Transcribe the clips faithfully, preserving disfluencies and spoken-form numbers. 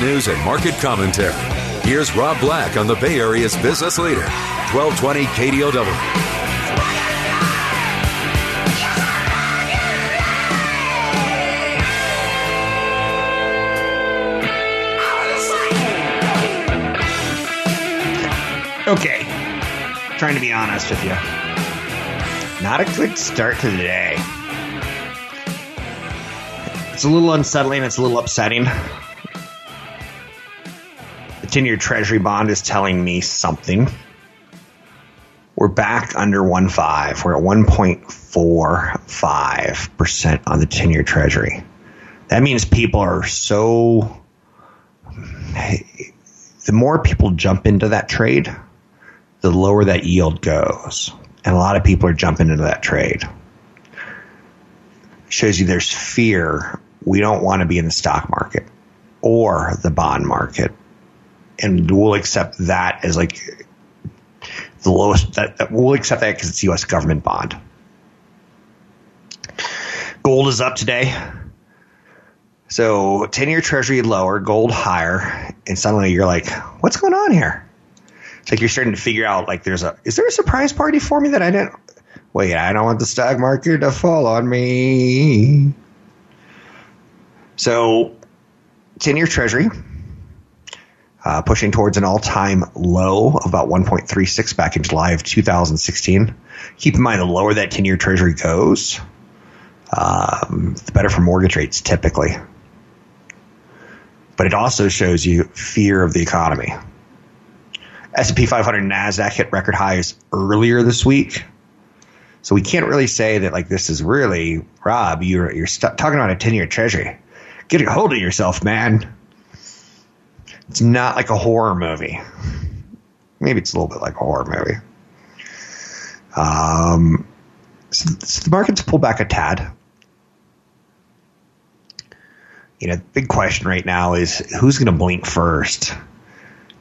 news and market commentary. Here's Rob Black on the Bay Area's business leader, twelve twenty K D O W. Okay, trying to be honest with you. Not a good start to the day. It's a little unsettling. It's a little upsetting. The ten-year Treasury bond is telling me something. We're back under one point five. We're at one point four five percent on the ten-year Treasury. That means people are so... The more people jump into that trade... the lower that yield goes. And a lot of people are jumping into that trade. Shows you there's fear. We don't want to be in the stock market or the bond market. And we'll accept that as like the lowest. That, that we'll accept that because it's U S government bond. Gold is up today. So ten-year Treasury lower, gold higher. And suddenly you're like, what's going on here? It's like you're starting to figure out, like, there's a is there a surprise party for me that I didn't – wait, I don't want the stock market to fall on me. So ten-year Treasury uh, pushing towards an all-time low of about one point three six back in July of two thousand sixteen. Keep in mind, the lower that ten-year Treasury goes, um, the better for mortgage rates typically. But it also shows you fear of the economy. S and P five hundred and NASDAQ hit record highs earlier this week. So we can't really say that, like, this is really, Rob, you're, you're st- talking about a ten-year Treasury. Get a hold of yourself, man. It's not like a horror movie. Maybe it's a little bit like a horror movie. Um, so, so the market's pulled back a tad. You know, the big question right now is who's going to blink first?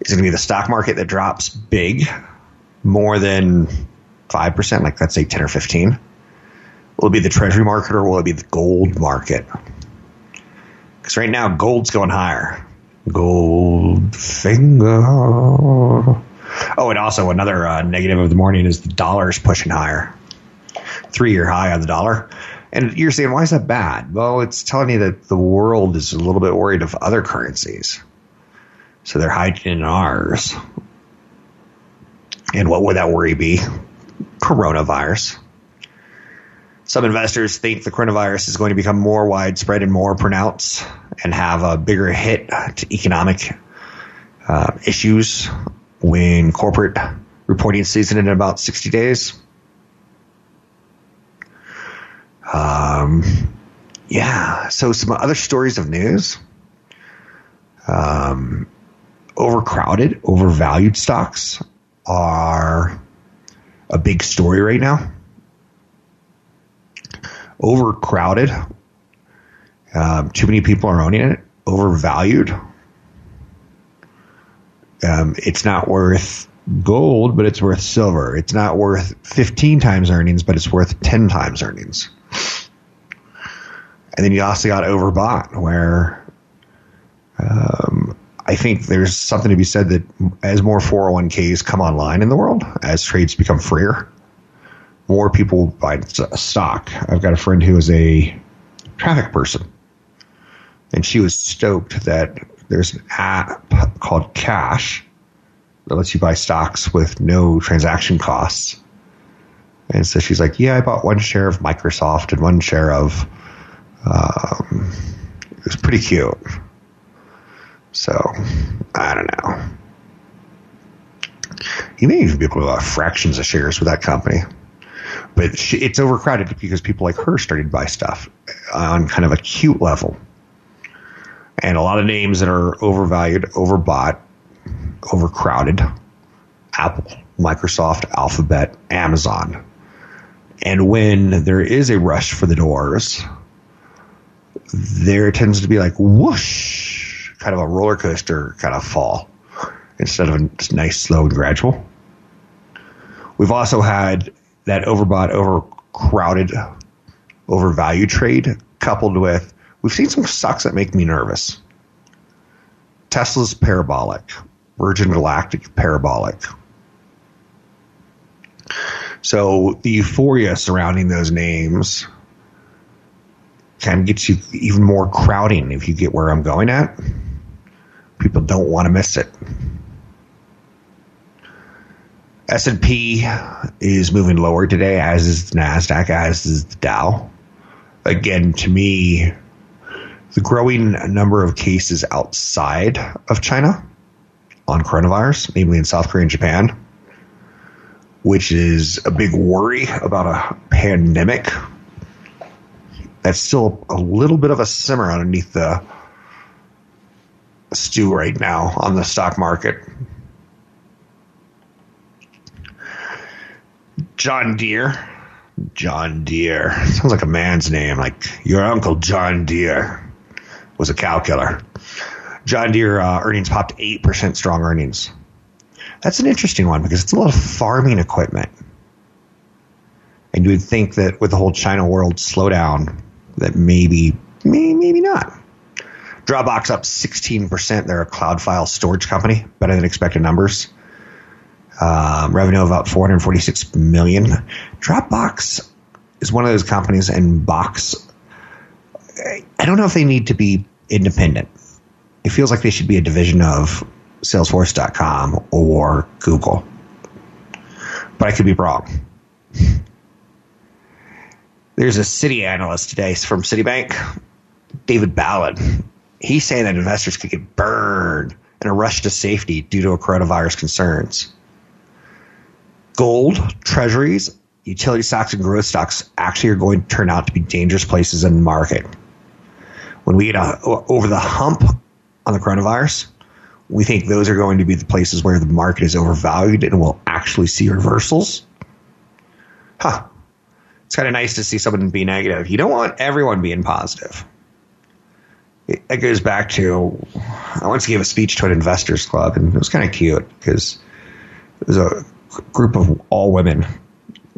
Is it going to be the stock market that drops big, more than five percent, like let's say ten or fifteen? Will it be the Treasury market or will it be the gold market? Because right now, gold's going higher. Gold finger. Oh, and also another uh, negative of the morning is the dollar's pushing higher. Three-year high on the dollar. And you're saying, why is that bad? Well, it's telling you that the world is a little bit worried of other currencies. So they're hiding in ours. And what would that worry be? Coronavirus. Some investors think the coronavirus is going to become more widespread and more pronounced and have a bigger hit to economic uh, issues when corporate reporting season in about sixty days. Um, yeah. So some other stories of news. Um... Overcrowded, overvalued stocks are a big story right now. Overcrowded. Um, too many people are owning it. Overvalued. Um, it's not worth gold, but it's worth silver. It's not worth fifteen times earnings, but it's worth ten times earnings. And then you also got overbought, where Um, I think there's something to be said that as more four oh one k's come online in the world, as trades become freer, more people buy stock. I've got a friend who is a traffic person, and she was stoked that there's an app called Cash that lets you buy stocks with no transaction costs. And so she's like, yeah, I bought one share of Microsoft and one share of um, – it was pretty cute. So I don't know. You may even be able to buy fractions of shares with that company. But she, it's overcrowded because people like her started to buy stuff on kind of a cute level. And a lot of names that are overvalued, overbought, overcrowded. Apple, Microsoft, Alphabet, Amazon. And when there is a rush for the doors, there tends to be like whoosh. Kind of a roller coaster kind of fall instead of a nice, slow, and gradual. We've also had that overbought, overcrowded, overvalued trade coupled with we've seen some stocks that make me nervous. Tesla's parabolic. Virgin Galactic parabolic. So the euphoria surrounding those names can get you even more crowding if you get where I'm going at. People don't want to miss it. S and P is moving lower today, as is the NASDAQ, as is the Dow. Again, to me, the growing number of cases outside of China on coronavirus, namely in South Korea and Japan, which is a big worry about a pandemic. That's still a little bit of a simmer underneath the stew right now on the stock market. John Deere. John Deere. Sounds like a man's name. Like your uncle John Deere was a cow killer. John Deere uh, earnings popped eight percent strong earnings. That's an interesting one because it's a lot of farming equipment. And you would think that with the whole China world slowdown, that maybe, maybe, maybe not. Dropbox up sixteen percent. They're a cloud file storage company. Better than expected numbers. Um, revenue of about four hundred forty-six million dollars. Dropbox is one of those companies and Box. I don't know if they need to be independent. It feels like they should be a division of Salesforce dot com or Google. But I could be wrong. There's a Citi analyst today from Citibank, David Ballard. He's saying that investors could get burned in a rush to safety due to coronavirus concerns. Gold, treasuries, utility stocks, and growth stocks actually are going to turn out to be dangerous places in the market. When we get a, over the hump on the coronavirus, we think those are going to be the places where the market is overvalued and we'll actually see reversals. Huh. It's kind of nice to see someone be negative. You don't want everyone being positive. It, it goes back to, I once gave a speech to an investors club, and it was kind of cute because it was a group of all women.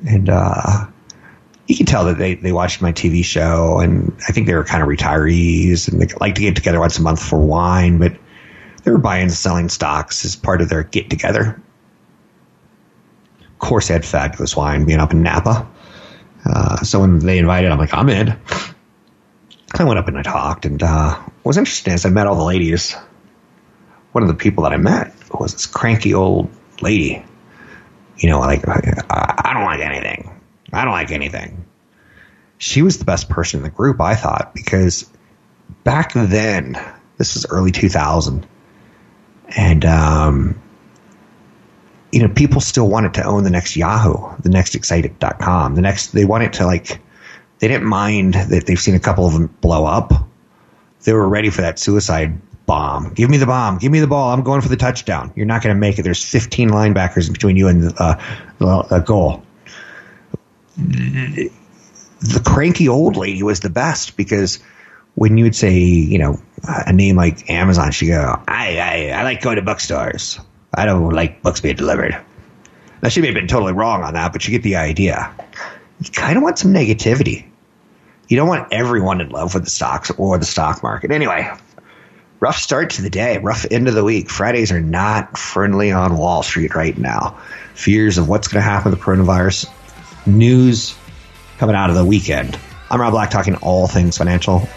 And uh, you can tell that they, they watched my T V show, and I think they were kind of retirees, and they like to get together once a month for wine, but they were buying and selling stocks as part of their get-together. Of course, they had fabulous wine being up in Napa. Uh, so when they invited, I'm like, I'm in. I went up and I talked, and uh, what was interesting is I met all the ladies. One of the people that I met was this cranky old lady. You know, like, I don't like anything. I don't like anything. She was the best person in the group, I thought, because back then, this was early two thousand, and, um, you know, people still wanted to own the next Yahoo, the next Excited dot com, the next, they wanted to like, they didn't mind that they've seen a couple of them blow up. They were ready for that suicide bomb. Give me the bomb. Give me the ball. I'm going for the touchdown. You're not going to make it. There's fifteen linebackers between you and the, uh, the, the goal. The cranky old lady was the best because when you would say, you know, a name like Amazon, she'd go, I, I, I like going to bookstores. I don't like books being delivered. Now, she may have been totally wrong on that, but you get the idea. You kind of want some negativity. You don't want everyone in love with the stocks or the stock market. Anyway, rough start to the day, rough end of the week. Fridays are not friendly on Wall Street right now. Fears of what's going to happen with the coronavirus. News coming out of the weekend. I'm Rob Black, talking all things financial,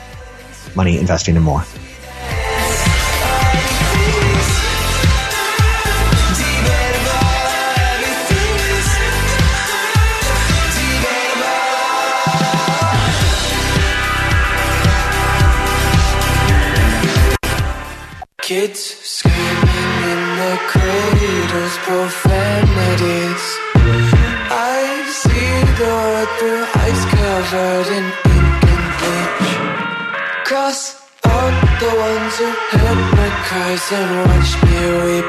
money, investing, and more. Kids screaming in the cradles, profanities. I see the world through ice covered in ink and bleach. Cross out the ones who heard my cries and watched me weep.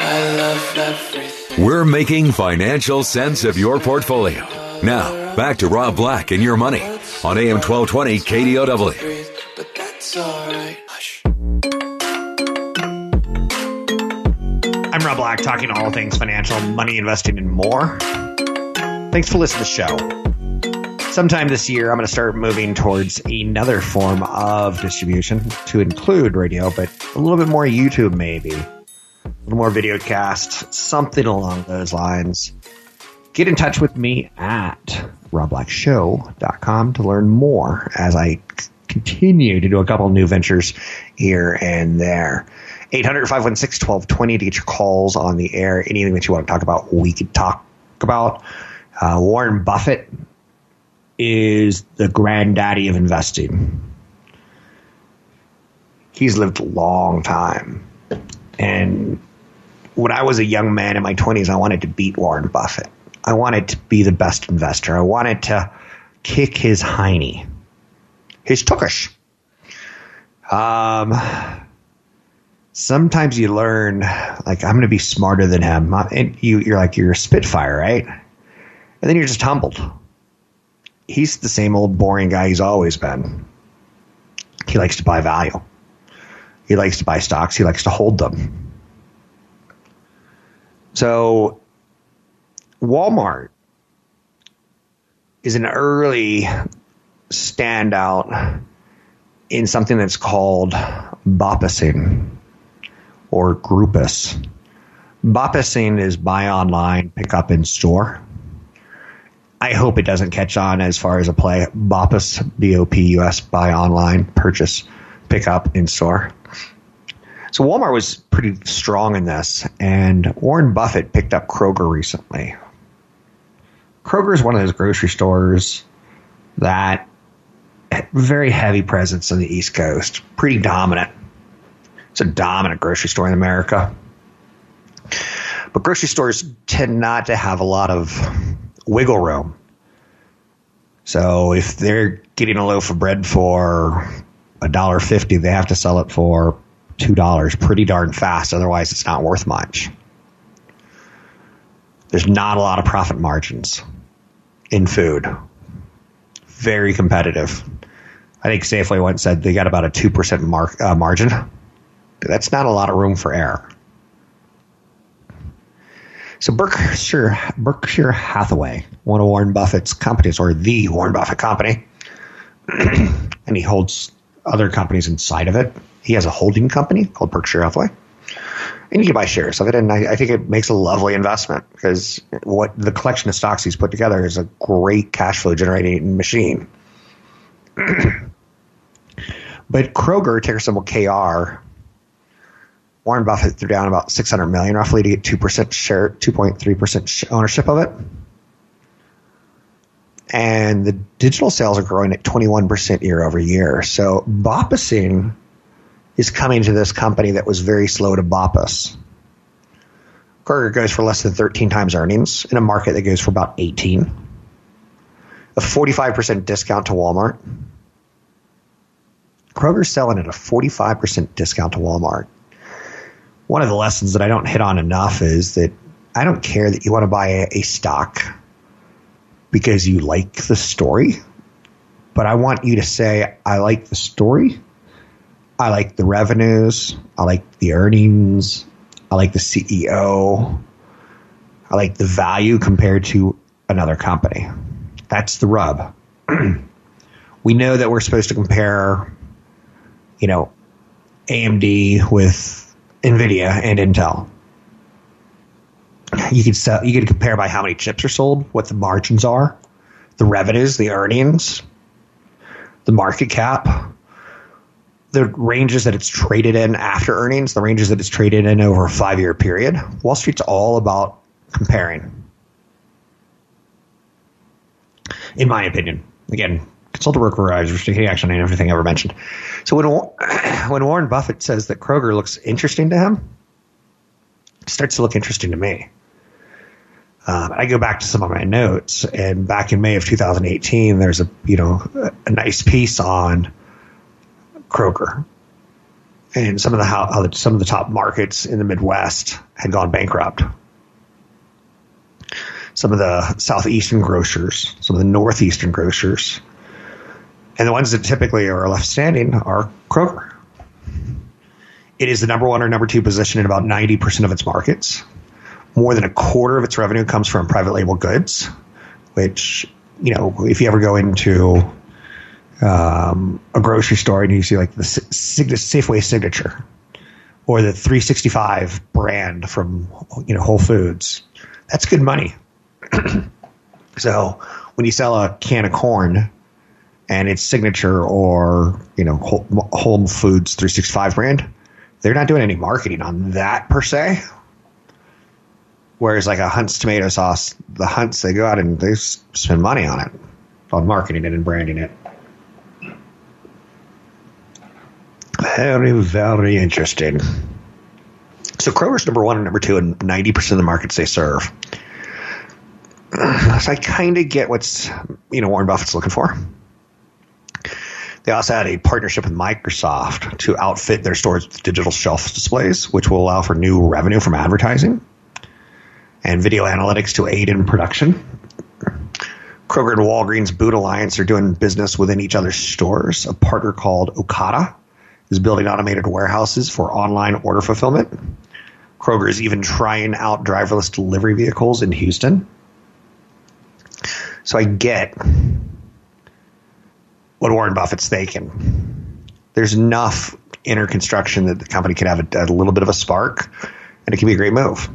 I love everything. We're making financial sense of your portfolio. Now, back to Rob Black and Your Money on A M twelve twenty K D O W. But that's all right. I'm Rob Black, talking all things financial, money, investing, and more. Thanks for listening to the show. Sometime this year, I'm going to start moving towards another form of distribution to include radio, but a little bit more YouTube maybe. A little more video cast, something along those lines. Get in touch with me at rob black show dot com to learn more as I continue to do a couple new ventures here and there. eight hundred, five one six, one two two zero to get your calls on the air. Anything that you want to talk about, we could talk about. Uh, Warren Buffett is the granddaddy of investing. He's lived a long time. And when I was a young man in my twenties, I wanted to beat Warren Buffett. I wanted to be the best investor. I wanted to kick his hiney. His tuckish. Um... Sometimes you learn, like, I'm going to be smarter than him. And you, you're like, you're a spitfire, right? And then you're just humbled. He's the same old boring guy he's always been. He likes to buy value. He likes to buy stocks. He likes to hold them. So Walmart is an early standout in something that's called BOPISing. Or Groupus. BOPISing is buy online, pick up in store. I hope it doesn't catch on as far as a play. BOPIS, B O P U S, buy online, purchase, pick up in store. So Walmart was pretty strong in this, and Warren Buffett picked up Kroger recently. Kroger is one of those grocery stores that had very heavy presence on the East Coast, pretty dominant. It's a dominant grocery store in America. But grocery stores tend not to have a lot of wiggle room. So if they're getting a loaf of bread for one dollar fifty, they have to sell it for two dollars pretty darn fast. Otherwise, it's not worth much. There's not a lot of profit margins in food. Very competitive. I think Safeway once said they got about a two percent mark, uh, margin. That's not a lot of room for error. So Berkshire, Berkshire Hathaway, one of Warren Buffett's companies, or the Warren Buffett company, and he holds other companies inside of it. He has a holding company called Berkshire Hathaway, and you can buy shares of it, and I, I think it makes a lovely investment because what the collection of stocks he's put together is a great cash flow generating machine. But Kroger, ticker symbol K R, Warren Buffett threw down about six hundred million dollars roughly to get two percent share, two point three percent ownership of it. And the digital sales are growing at twenty-one percent year over year. So BOPISing is coming to this company that was very slow to BOPIS. Kroger goes for less than thirteen times earnings in a market that goes for about eighteen. A forty-five percent discount to Walmart. Kroger's selling at a forty-five percent discount to Walmart. One of the lessons that I don't hit on enough is that I don't care that you want to buy a, a stock because you like the story, but I want you to say, I like the story, I like the revenues, I like the earnings, I like the C E O, I like the value compared to another company. That's the rub. We know that we're supposed to compare, you know, A M D with NVIDIA and Intel. You could sell, you could compare by how many chips are sold, what the margins are, the revenues, the earnings, the market cap, the ranges that it's traded in after earnings, the ranges that it's traded in over a five-year period. Wall Street's all about comparing, in my opinion. Again, consultant work arrives for taking action on everything ever mentioned. So when when Warren Buffett says that Kroger looks interesting to him, it starts to look interesting to me. Um, I go back to some of my notes, and back in May of two thousand eighteen, there's a you know a nice piece on Kroger and some of the how, how the, some of the top markets in the Midwest had gone bankrupt. Some of the southeastern grocers, some of the northeastern grocers, and the ones that typically are left standing are Kroger. It is the number one or number two position in about ninety percent of its markets. More than a quarter of its revenue comes from private label goods, which, you know, if you ever go into um, a grocery store and you see like the Safeway signature or the three sixty-five brand from, you know, Whole Foods, that's good money. So when you sell a can of corn and its signature or, you know, Whole Foods three sixty-five brand, they're not doing any marketing on that per se. Whereas like a Hunt's tomato sauce, the Hunt's, they go out and they spend money on it, on marketing it and branding it. Very, very interesting. So Kroger's number one and number two in ninety percent of the markets they serve. So I kind of get what's, you know, Warren Buffett's looking for. They also had a partnership with Microsoft to outfit their stores with digital shelf displays, which will allow for new revenue from advertising and video analytics to aid in production. Kroger and Walgreens Boot Alliance are doing business within each other's stores. A partner called Okada is building automated warehouses for online order fulfillment. Kroger is even trying out driverless delivery vehicles in Houston. So I get what Warren Buffett's thinking. There's enough inner construction that the company could have a, a little bit of a spark, and it can be a great move.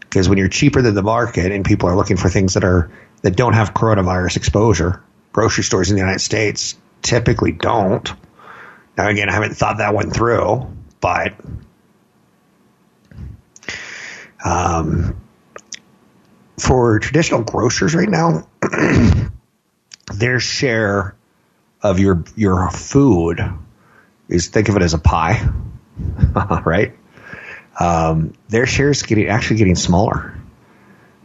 Because when you're cheaper than the market and people are looking for things that are that don't have coronavirus exposure, grocery stores in the United States typically don't. Now, again, I haven't thought that one through, but um, for traditional grocers right now, their share of your your food is, think of it as a pie, right? Um, their share is getting, actually getting smaller.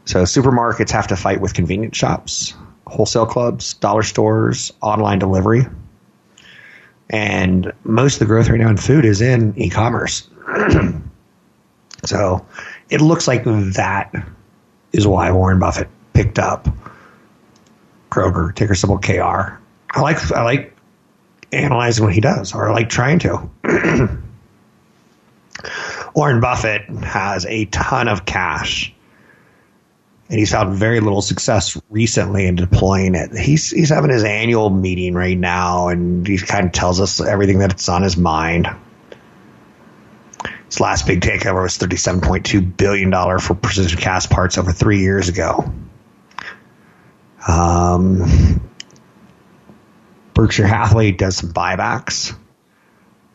So supermarkets have to fight with convenience shops, wholesale clubs, dollar stores, online delivery. And most of the growth right now in food is in e-commerce. So it looks like that is why Warren Buffett picked up Kroger, ticker symbol K R. I like I like analyzing what he does, or I like trying to. Warren Buffett has a ton of cash, and he's found very little success recently in deploying it. He's he's having his annual meeting right now, and he kind of tells us everything that's on his mind. His last big takeover was thirty-seven point two billion dollars for precision cast parts over three years ago. Um. Berkshire Hathaway does some buybacks,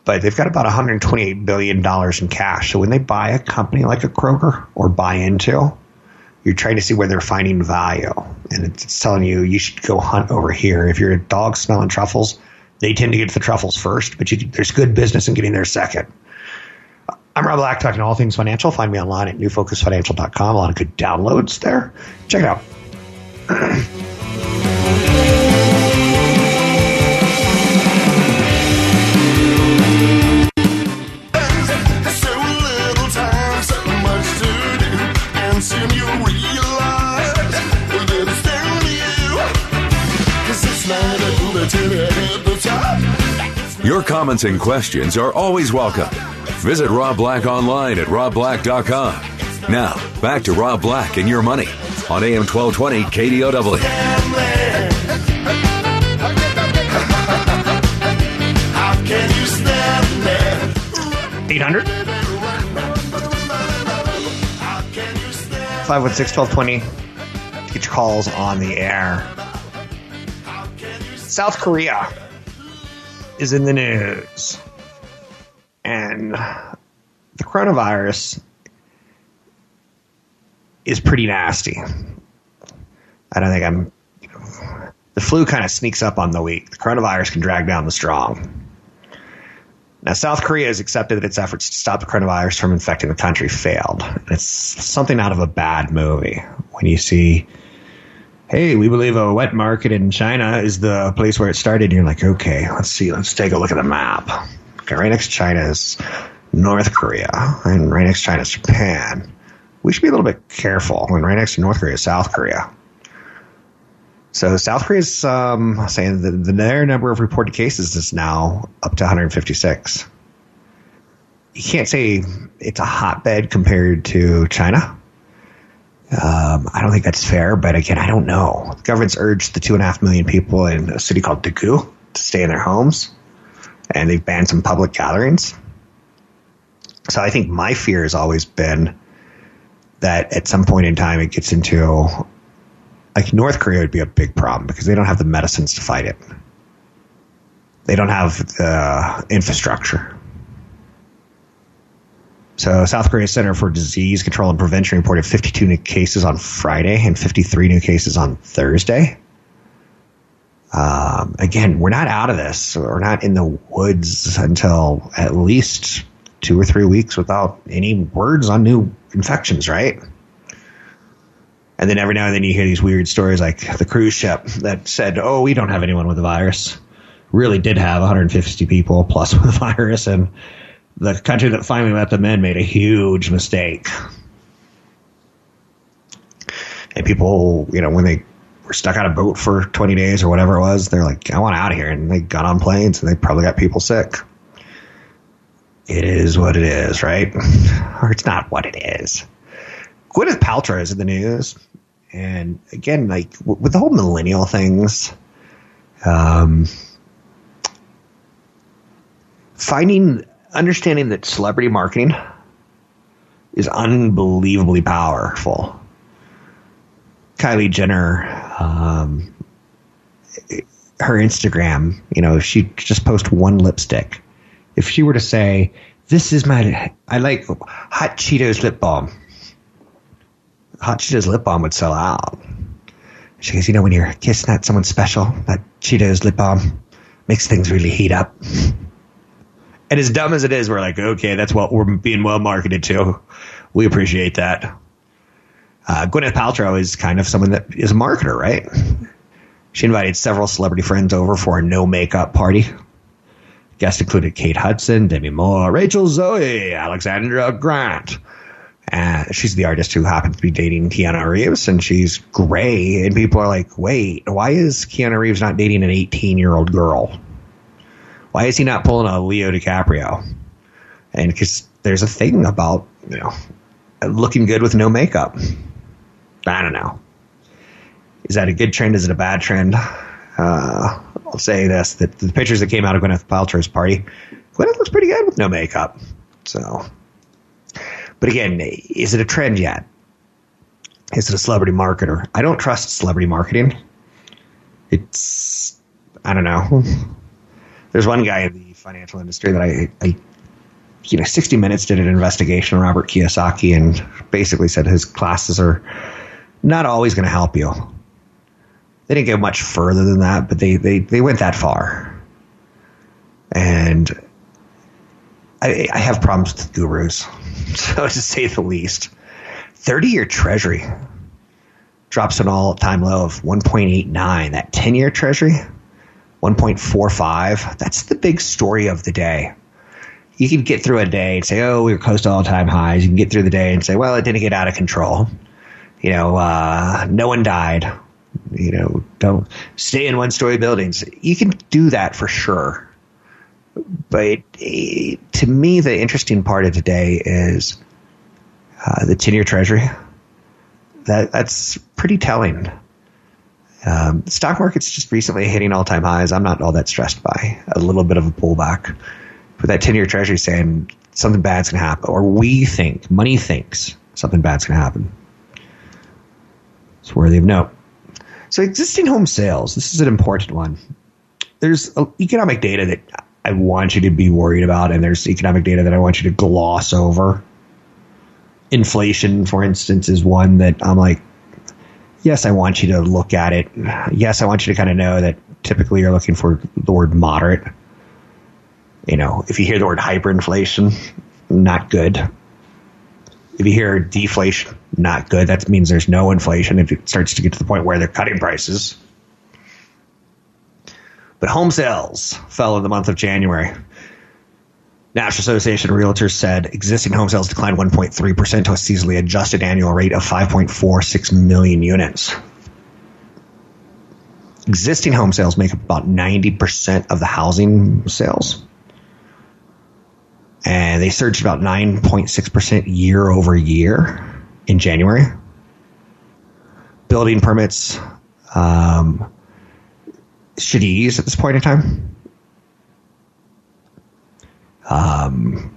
but they've got about one hundred twenty-eight billion dollars in cash. So when they buy a company like a Kroger or buy into, you're trying to see where they're finding value. And it's telling you, you should go hunt over here. If you're a dog smelling truffles, they tend to get to the truffles first, but you, there's good business in getting there second. I'm Rob Black, talking all things financial. Find me online at new focus financial dot com. A lot of good downloads there. Check it out. Your comments and questions are always welcome. Visit Rob Black online at rob black dot com. Now, back to Rob Black and Your Money on A M twelve twenty K D O W. eight hundred, five one six, one two two zero to get your calls on the air. South Korea is in the news. And the coronavirus is pretty nasty. I don't think I'm... You know, the flu kind of sneaks up on the weak. The coronavirus can drag down the strong. Now, South Korea has accepted that its efforts to stop the coronavirus from infecting the country failed. And it's something out of a bad movie when you see... Hey, we believe a wet market in China is the place where it started. And you're like, okay, let's see. Let's take a look at the map. Okay, right next to China is North Korea. And right next to China is Japan. We should be a little bit careful when right next to North Korea is South Korea. So South Korea is um, saying that their number of reported cases is now up to one hundred fifty-six. You can't say it's a hotbed compared to China. Um, I don't think that's fair, but again, I don't know. The government's urged the two and a half million people in a city called Daegu to stay in their homes, and they've banned some public gatherings. So I think my fear has always been that at some point in time it gets into, like, North Korea would be a big problem because they don't have the medicines to fight it. They don't have the infrastructure. So South Korea's Center for Disease Control and Prevention reported fifty-two new cases on Friday and fifty-three new cases on Thursday. Um, again, we're not out of this. We're not in the woods until at least two or three weeks without any words on new infections, right? And then every now and then you hear these weird stories like the cruise ship that said, oh, we don't have anyone with the virus. Really did have one hundred fifty people plus with the virus, and the country that finally let them in made a huge mistake. And people, you know, when they were stuck on a boat for twenty days or whatever it was, they're like, I want out of here. And they got on planes and they probably got people sick. It is what it is, right? Or it's not what it is. Gwyneth Paltrow is in the news. And again, like with the whole millennial things, um, finding... understanding that celebrity marketing is unbelievably powerful. Kylie Jenner, um, her Instagram, you know, if she just posts one lipstick, if she were to say, this is my, I like Hot Cheetos lip balm. Hot Cheetos lip balm would sell out. She goes, you know, when you're kissing at someone special, that Cheetos lip balm makes things really heat up. And as dumb as it is, we're like, okay, that's what we're being well marketed to. We appreciate that. Uh, Gwyneth Paltrow is kind of someone that is a marketer, right? She invited several celebrity friends over for a no-makeup party. Guests included Kate Hudson, Demi Moore, Rachel Zoe, Alexandra Grant. Uh, she's the artist who happens to be dating Keanu Reeves, and she's gray. And people are like, wait, why is Keanu Reeves not dating an eighteen-year-old girl? Why is he not pulling a Leo DiCaprio? And because there's a thing about, you know, looking good with no makeup. I don't know. Is that a good trend? Is it a bad trend? Uh, I'll say this, that the pictures that came out of Gwyneth Paltrow's party, Gwyneth looks pretty good with no makeup. So, but again, is it a trend yet? Is it a celebrity marketer? I don't trust celebrity marketing. It's, I don't know. There's one guy in the financial industry that I, I, you know, sixty Minutes did an investigation on Robert Kiyosaki and basically said his classes are not always going to help you. They didn't go much further than that, but they, they, they went that far. And I, I have problems with gurus, so to say the least. thirty-year Treasury drops an all-time low of one point eight nine. That ten-year Treasury... one point four five. That's the big story of the day. You can get through a day and say, oh, we were close to all-time highs. You can get through the day and say, well, it didn't get out of control. You know, uh, no one died. You know, don't stay in one-story buildings. You can do that for sure. But uh, to me, the interesting part of today is uh, the ten-year Treasury. That That's pretty telling. Um, the stock market's just recently hitting all-time highs. I'm not all that stressed by a little bit of a pullback. But that ten-year Treasury saying something bad's going to happen. Or we think, money thinks something bad's going to happen. It's worthy of note. So existing home sales, this is an important one. There's economic data that I want you to be worried about, and there's economic data that I want you to gloss over. Inflation, for instance, is one that I'm like, yes, I want you to look at it. Yes, I want you to kind of know that typically you're looking for the word moderate. You know, if you hear the word hyperinflation, not good. If you hear deflation, not good. That means there's no inflation if it starts to get to the point where they're cutting prices. But home sales fell in the month of January. National Association of Realtors said existing home sales declined one point three percent to a seasonally adjusted annual rate of five point four six million units. Existing home sales make up about ninety percent of the housing sales. And they surged about nine point six percent year over year in January. Building permits um, should ease at this point in time. Um,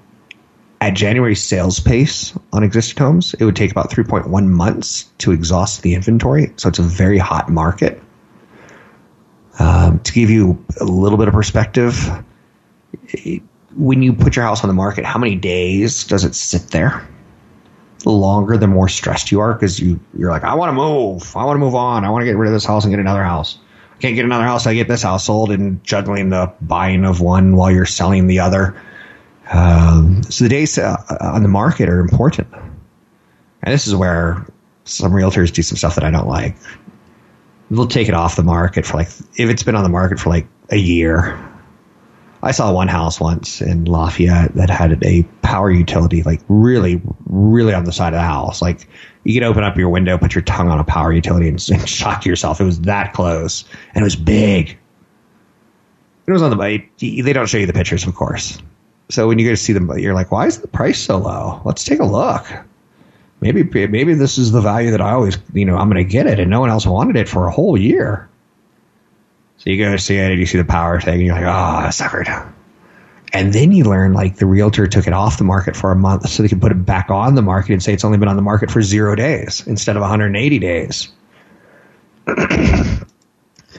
at January's sales pace on existing homes, it would take about three point one months to exhaust the inventory. So it's a very hot market. Um, to give you a little bit of perspective, it, when you put your house on the market, how many days does it sit there? The longer, the more stressed you are, because you, you're like, I want to move. I want to move on. I want to get rid of this house and get another house. I can't get another house. I get this house sold, and juggling the buying of one while you're selling the other. Um, so the days uh, on the market are important. And this is where some realtors do some stuff that I don't like. They'll take it off the market for like, if it's been on the market for like a year. I saw one house once in Lafayette that had a power utility, like really, really on the side of the house. Like you could open up your window, put your tongue on a power utility and, and shock yourself. It was that close, and it was big. It was on the, they don't show you the pictures, of course. So when you go to see them, you're like, why is the price so low? Let's take a look. Maybe, maybe this is the value that I always, you know, I'm going to get it, and no one else wanted it for a whole year. So you go see it and you see the power thing and you're like, ah, oh, suckered. And then you learn like the realtor took it off the market for a month so they could put it back on the market and say it's only been on the market for zero days instead of one hundred eighty days.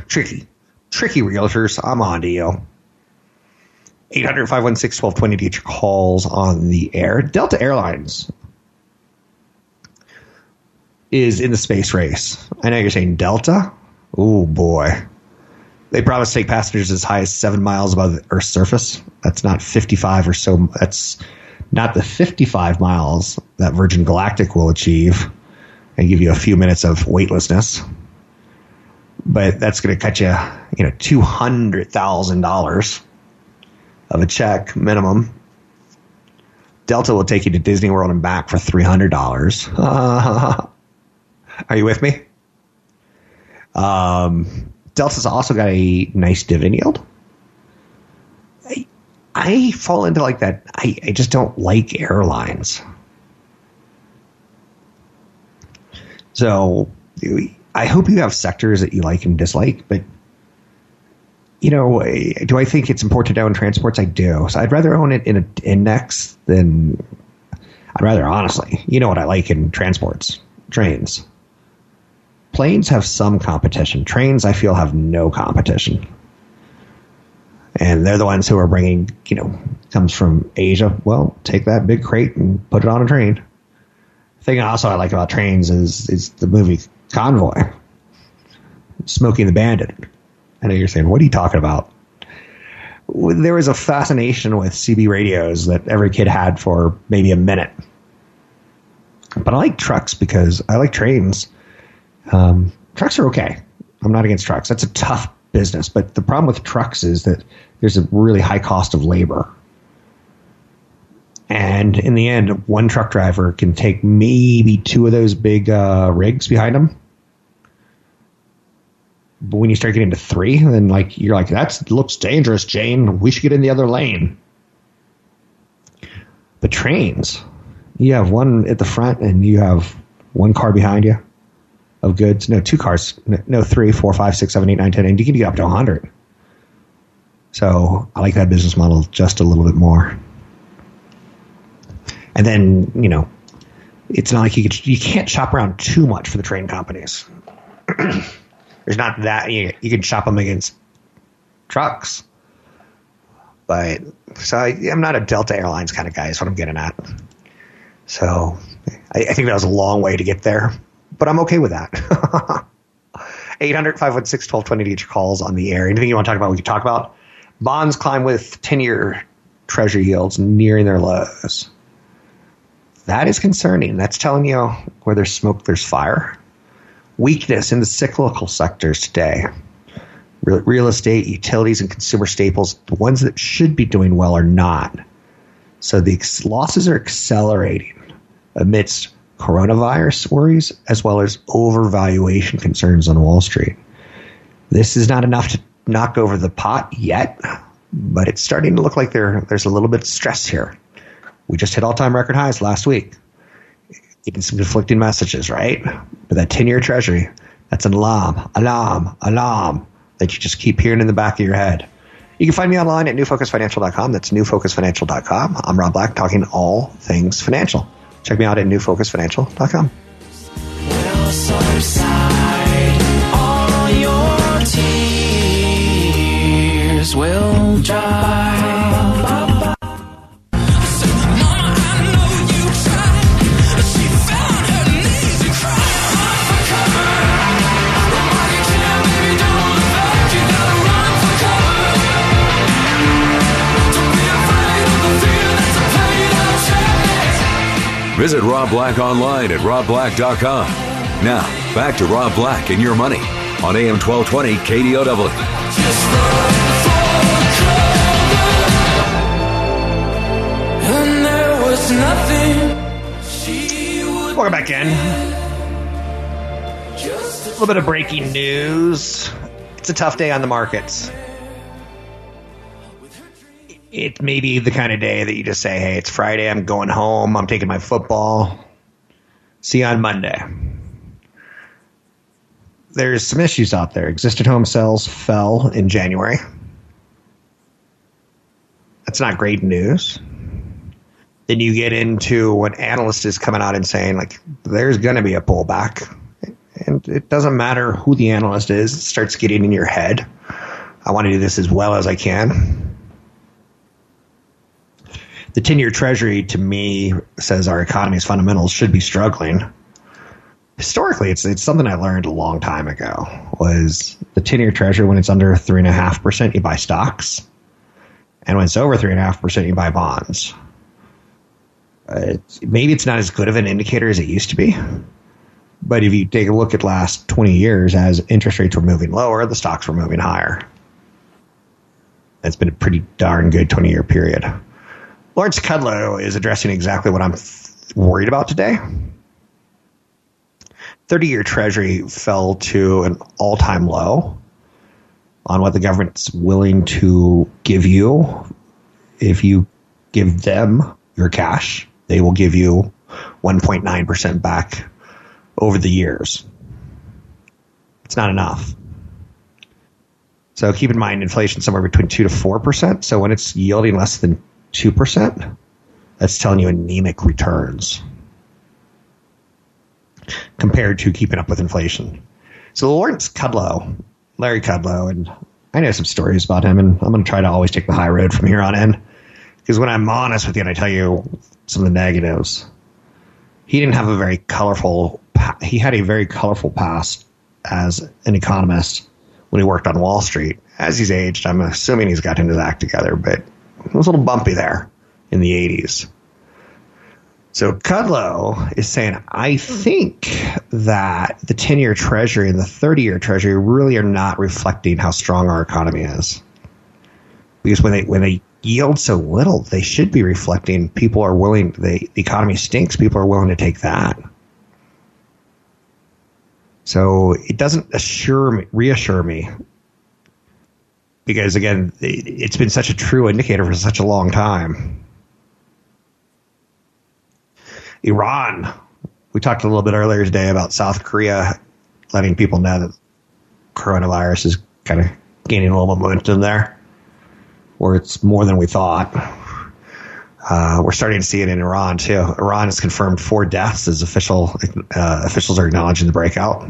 Tricky. Tricky realtors. I'm on to you. eight hundred, five one six, one two two zero to get your calls on the air. Delta Airlines is in the space race. I know you're saying Delta. Oh, boy. They promised to take passengers as high as seven miles above the Earth's surface. That's not fifty-five or so. That's not the fifty-five miles that Virgin Galactic will achieve and give you a few minutes of weightlessness. But that's going to cut you, you know, two hundred thousand dollars of a check minimum. Delta will take you to Disney World and back for three hundred dollars. Uh, are you with me? Um... Delta's also got a nice dividend yield. I, I fall into like that. I, I just don't like airlines. So I hope you have sectors that you like and dislike. But, you know, do I think it's important to own transports? I do. So I'd rather own it in an index than I'd rather, honestly. You know what I like in transports? Trains. Planes have some competition. Trains, I feel, have no competition. And they're the ones who are bringing, you know, comes from Asia. Well, take that big crate and put it on a train. The thing also I like about trains is, is the movie Convoy. Smokey the Bandit. I know you're saying, what are you talking about? There was a fascination with C B radios that every kid had for maybe a minute. But I like trucks because I like trains. Um, trucks are okay. I'm not against trucks. That's a tough business. But the problem with trucks is that there's a really high cost of labor. And in the end, one truck driver can take maybe two of those big uh, rigs behind him. But when you start getting to three, then like you're like, that looks dangerous, Jane. We should get in the other lane. But trains, you have one at the front and you have one car behind you. Of goods, no, two cars, no, three, four, five, six, seven, eight, nine, ten, and you can get up to one hundred. So I like that business model just a little bit more. And then, you know, it's not like you could, you can't shop around too much for the train companies. There's not that, you, you can shop them against trucks. But so I, I'm not a Delta Airlines kind of guy is what I'm getting at. So I, I think that was a long way to get there, but I'm okay with that. eight hundred, five one six, one two two zero to get your calls on the air. Anything you want to talk about, we can talk about. Bonds climb with ten-year Treasury yields nearing their lows. That is concerning. That's telling you where there's smoke, there's fire. Weakness in the cyclical sectors today. Real estate, utilities, and consumer staples, the ones that should be doing well are not. So the ex- losses are accelerating amidst coronavirus worries as well as overvaluation concerns on Wall Street. This is not enough to knock over the pot yet, but it's starting to look like there, there's a little bit of stress here. We just hit all-time record highs last week. Getting some conflicting messages, right? But that ten-year Treasury, that's an alarm, alarm, alarm that you just keep hearing in the back of your head. You can find me online at new focus financial dot com. That's new focus financial dot com. I'm Rob Black, talking all things financial. Check me out at new focus financial dot com. We'll subside all your tears will dry. Visit Rob Black online at rob black dot com. Now, back to Rob Black and Your Money on A M twelve twenty K D O W. Welcome back in. A little bit of breaking news. It's a tough day on the markets. It may be the kind of day that you just say, hey, it's Friday, I'm going home, I'm taking my football. See you on Monday. There's some issues out there. Existing home sales fell in January. That's not great news. Then you get into what analyst is coming out and saying, like, there's going to be a pullback. And it doesn't matter who the analyst is. It starts getting in your head. I want to do this as well as I can. The ten-year Treasury, to me, says our economy's fundamentals should be struggling. Historically, it's it's something I learned a long time ago, was the ten-year Treasury, when it's under three point five percent, you buy stocks. And when it's over three point five percent, you buy bonds. Uh, it's, maybe it's not as good of an indicator as it used to be. But if you take a look at the last twenty years, as interest rates were moving lower, the stocks were moving higher. That's been a pretty darn good twenty-year period. Lawrence Kudlow is addressing exactly what I'm th- worried about today. thirty-year Treasury fell to an all-time low on what the government's willing to give you. If you give them your cash, they will give you one point nine percent back over the years. It's not enough. So keep in mind, inflation is somewhere between two to four percent. So when it's yielding less than two percent, that's telling you anemic returns compared to keeping up with inflation. So Lawrence Kudlow, Larry Kudlow, and I know some stories about him, and I'm going to try to always take the high road from here on in, because when I'm honest with you and I tell you some of the negatives, he didn't have a very colorful, he had a very colorful past as an economist when he worked on Wall Street. As he's aged, I'm assuming he's gotten his act together, but it was a little bumpy there in the eighties. So Kudlow is saying, I think that the ten-year Treasury and the thirty-year Treasury really are not reflecting how strong our economy is. Because when they when they yield so little, they should be reflecting people are willing, they, the economy stinks, people are willing to take that. So it doesn't assure me, reassure me. Because, again, it's been such a true indicator for such a long time. Iran. We talked a little bit earlier today about South Korea letting people know that coronavirus is kind of gaining a little momentum there, or it's more than we thought. Uh, we're starting to see it in Iran, too. Iran has confirmed four deaths as official uh, officials are acknowledging the breakout.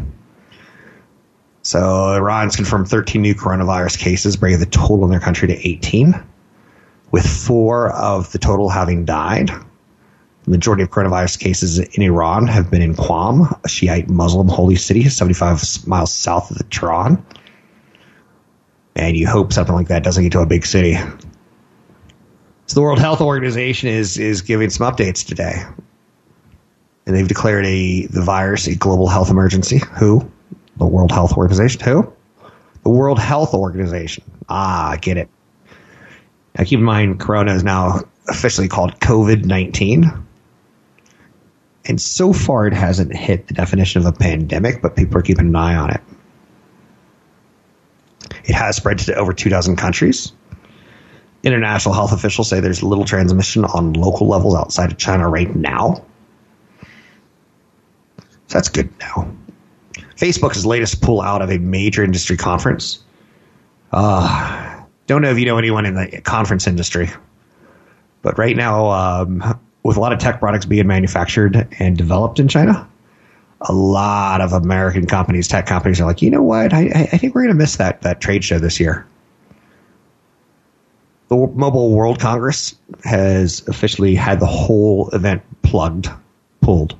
So Iran's confirmed thirteen new coronavirus cases, bringing the total in their country to eighteen, with four of the total having died. The majority of coronavirus cases in Iran have been in Qom, a Shiite Muslim holy city, seventy-five miles south of Tehran. And you hope something like that doesn't get to a big city. So the World Health Organization is is giving some updates today. And they've declared a the virus a global health emergency. Who? The World Health Organization. Who? The World Health Organization. Ah, get it. Now, keep in mind, Corona is now officially called COVID nineteen. And so far, it hasn't hit the definition of a pandemic, but people are keeping an eye on it. It has spread to over two dozen countries. International health officials say there's little transmission on local levels outside of China right now. So that's good now. Facebook's latest pull out of a major industry conference. Uh, don't know if you know anyone in the conference industry. But right now, um, with a lot of tech products being manufactured and developed in China, a lot of American companies, tech companies are like, you know what? I, I think we're going to miss that, that trade show this year. The Mobile World Congress has officially had the whole event plugged, pulled.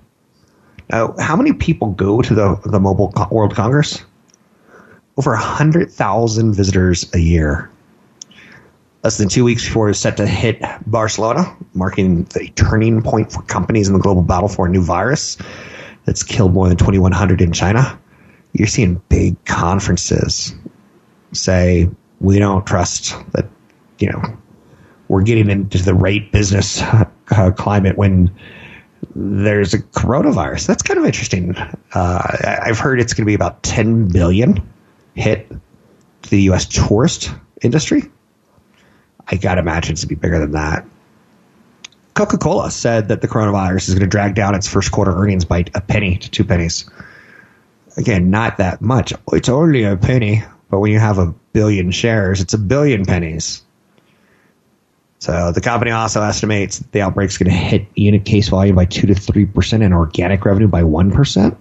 Now, how many people go to the, the Mobile World Congress? Over one hundred thousand visitors a year. Less than two weeks before it was set to hit Barcelona, marking the turning point for companies in the global battle for a new virus that's killed more than twenty-one hundred in China. You're seeing big conferences say, we don't trust that. You know, we're getting into the right business uh, climate when there's a coronavirus. That's kind of interesting. Uh, I've heard it's going to be about ten billion dollars hit to the U S tourist industry. I got to imagine it's going to be bigger than that. Coca-Cola said that the coronavirus is going to drag down its first quarter earnings by a penny to two pennies. Again, not that much. It's only a penny, but when you have a billion shares, it's a billion pennies. So the company also estimates that the outbreak is going to hit unit case volume by two to three percent and organic revenue by one percent.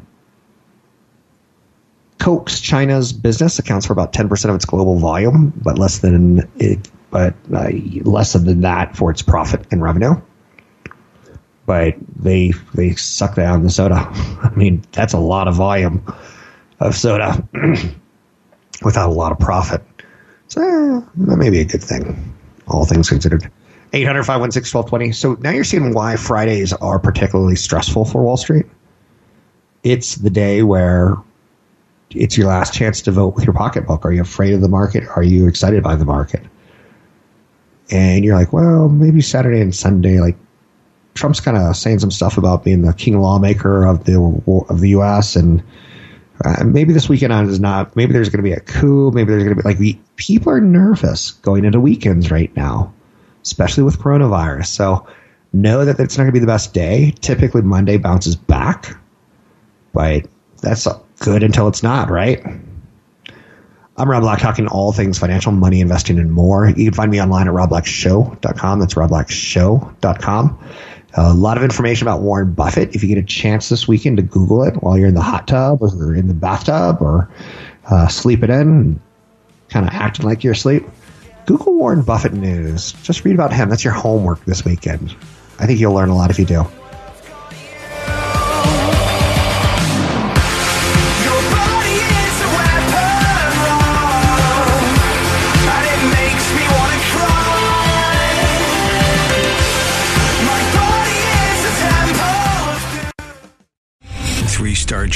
Coke's China's business accounts for about ten percent of its global volume, but less than it, but uh, less than that for its profit and revenue. But they they suck down the soda. I mean, that's a lot of volume of soda without a lot of profit. So eh, that may be a good thing. All things considered. eight hundred, five one six, one two two zero. So now you're seeing why Fridays are particularly stressful for Wall Street. It's the day where it's your last chance to vote with your pocketbook. Are you afraid of the market? Are you excited by the market? And you're like, well, maybe Saturday and Sunday, like Trump's kind of saying some stuff about being the king lawmaker of the of the U S and Uh, maybe this weekend is not. Maybe there's going to be a coup. Maybe there's going to be like we, people are nervous going into weekends right now, especially with coronavirus. So know that it's not going to be the best day. Typically Monday bounces back, but that's good until it's not, right? I'm Rob Black, talking all things financial, money, investing, and more. You can find me online at rob black show dot com. That's rob black show dot com. A lot of information about Warren Buffett. If you get a chance this weekend to Google it while you're in the hot tub or in the bathtub or uh, sleeping in, kind of acting like you're asleep, Google Warren Buffett news. Just read about him. That's your homework this weekend. I think you'll learn a lot if you do.